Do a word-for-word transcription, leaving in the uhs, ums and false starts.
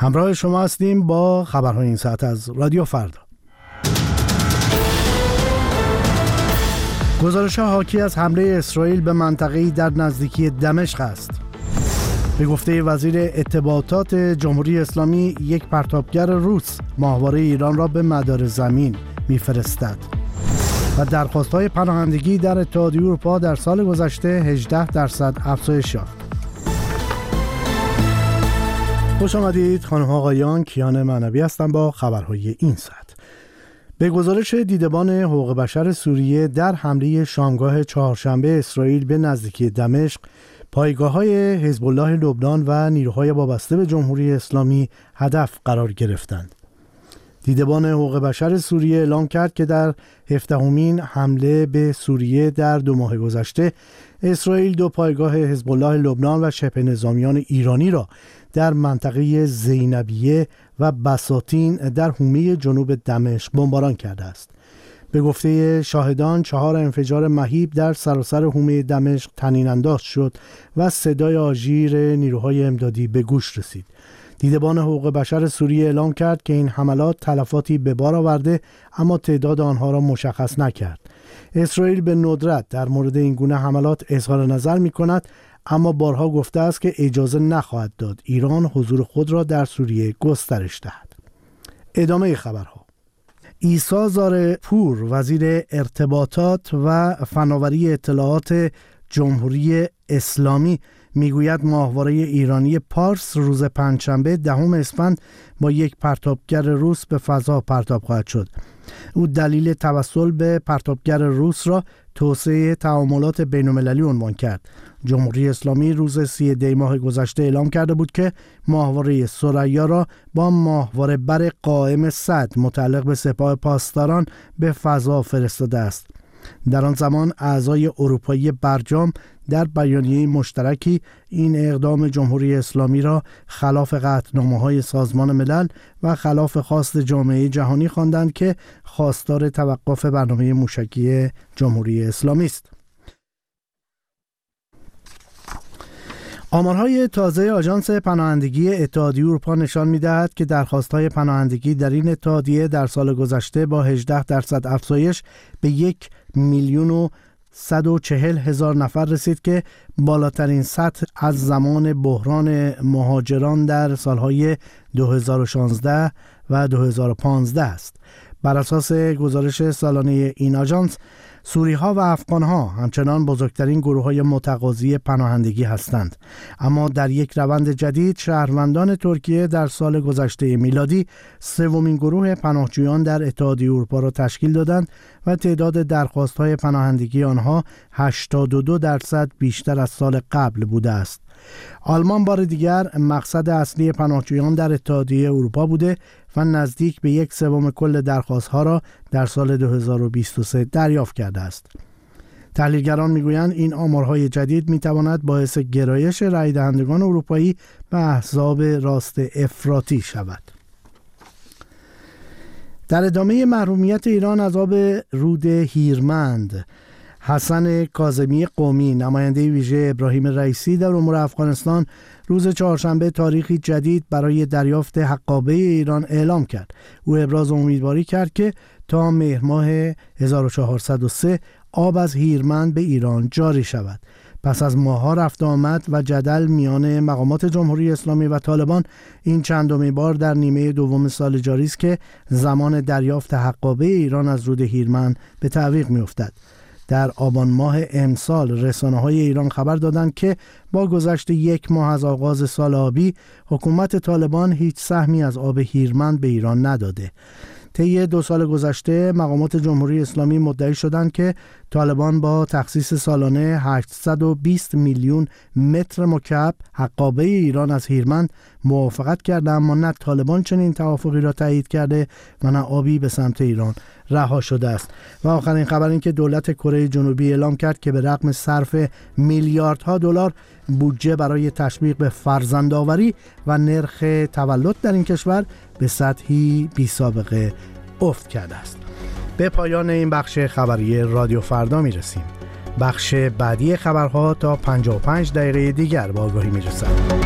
همراه شما هستیم با خبرهای این ساعت از رادیو فردا. گزارش حاکی از حمله اسرائیل به منطقه‌ای در نزدیکی دمشق است. به گفته وزیر اطلاعات جمهوری اسلامی، یک پرتابگر روس ماهواره ایران را به مدار زمین می‌فرستد. و درخواست‌های پناهندگی در اتحادیه اروپا در سال گذشته هجده درصد افزایش یافت. خوش آمدید خانم ها آقایان، کیان معنوی هستم با خبرهای این ساعت. به گزارش دیدبان حقوق بشر سوریه، در حمله شامگاه چهارشنبه اسرائیل به نزدیکی دمشق، پایگاه‌های حزب الله لبنان و نیروهای وابسته به جمهوری اسلامی هدف قرار گرفتند. دیدبان حقوق بشر سوریه اعلام کرد که در هفدهمین حمله به سوریه در دو ماه گذشته، اسرائیل دو پایگاه حزب الله لبنان و شبه نظامیان ایرانی را در منطقه زینبیه و بساتین در حومه جنوب دمشق بمباران کرده است. به گفته شاهدان، چهار انفجار مهیب در سراسر حومه دمشق طنین انداز شد و صدای آژیر نیروهای امدادی به گوش رسید. دیدبان حقوق بشر سوریه اعلام کرد که این حملات تلفاتی به بار آورده، اما تعداد آنها را مشخص نکرد. اسرائیل به ندرت در مورد این گونه حملات اظهار نظر می کند، اما بارها گفته است که اجازه نخواهد داد ایران حضور خود را در سوریه گسترش دهد. ادامه خبرها. عیسی زارپور، وزیر ارتباطات و فناوری اطلاعات جمهوری اسلامی، میگوید ماهواره ایرانی پارس روز پنجشنبه دهم اسفند با یک پرتابگر روس به فضا پرتاب خواهد شد. او دلیل توسل به پرتابگر روس را توسعه تعاملات بین‌المللی عنوان کرد. جمهوری اسلامی روز سی دی ماه گذشته اعلام کرده بود که ماهواره ثریا را با ماهواره بر قائم صد متعلق به سپاه پاسداران به فضا فرستاده است. در آن زمان اعضای اروپایی برجام در بیانیه مشترکی این اقدام جمهوری اسلامی را خلاف قطعنامه‌های سازمان ملل و خلاف خواست جامعه جهانی خواندند که خواستار توقف برنامه موشکی جمهوری اسلامی است. آمارهای تازه آژانس پناهندگی اتحادیه اروپا نشان می‌دهد که درخواست‌های پناهندگی در این اتحادیه در سال گذشته با هجده درصد افزایش به یک میلیون و صد و چهل هزار نفر رسید که بالاترین سطح از زمان بحران مهاجران در سالهای دو هزار و شانزده و دو هزار و پانزده است. بر اساس گزارش سالانه این آژانس، سوری‌ها و افغان‌ها همچنان بزرگترین گروه‌های متقاضی پناهندگی هستند، اما در یک روند جدید، شهروندان ترکیه در سال گذشته میلادی سومین گروه پناهجویان در اتحادیه اروپا را تشکیل دادند و تعداد درخواست‌های پناهندگی آنها هشتاد و دو درصد بیشتر از سال قبل بوده است. آلمان بار دیگر مقصد اصلی پناهجویان در اتحادیه اروپا بوده و نزدیک به یک سوم کل درخواست‌ها را در سال دو هزار و بیست و سه دریافت کرده است. تحلیلگران می‌گویند این آمارهای جدید می‌تواند باعث گرایش رأی‌دهندگان اروپایی به احزاب راست افراطی شود. در ادامه محرومیت ایران از آب رود هیرمند، حسن کاظمی قمی، نماینده ویژه ابراهیم رئیسی در امور افغانستان، روز چهارشنبه تاریخی جدید برای دریافت حقابه ایران اعلام کرد. او ابراز امیدواری کرد که تا مهر ماه هزار و چهارصد و سه آب از هیرمند به ایران جاری شود. پس از ماه‌ها رفت آمد و جدل میان مقامات جمهوری اسلامی و طالبان، این چندمین بار در نیمه دوم سال جاری است که زمان دریافت حقابه ایران از رود هیرمند به تعویق می‌افتد. در آبان ماه امسال رسانه‌های ایران خبر دادند که با گذشت یک ماه از آغاز سال آبی، حکومت طالبان هیچ سهمی از آب هیرمند به ایران نداده. طی دو سال گذشته مقامات جمهوری اسلامی مدعی شدند که طالبان با تخصیص سالانه هشتصد و بیست میلیون متر مکعب حقابه ایران از هیرمند موافقت کرده، اما نه طالبان چنین توافقی را تایید کرده و نه آبی به سمت ایران رها شده است. و آخرین خبر این که دولت کره جنوبی اعلام کرد که به رغم صرف میلیاردها دلار بودجه برای تشویق به فرزندآوری و نرخ تولد در این کشور به سطحی بی‌سابقه افت کرده است. به پایان این بخش خبری رادیو فردا میرسیم. بخش بعدی خبرها تا پنجاه و پنج دقیقه دیگر با آگاهی میرسد.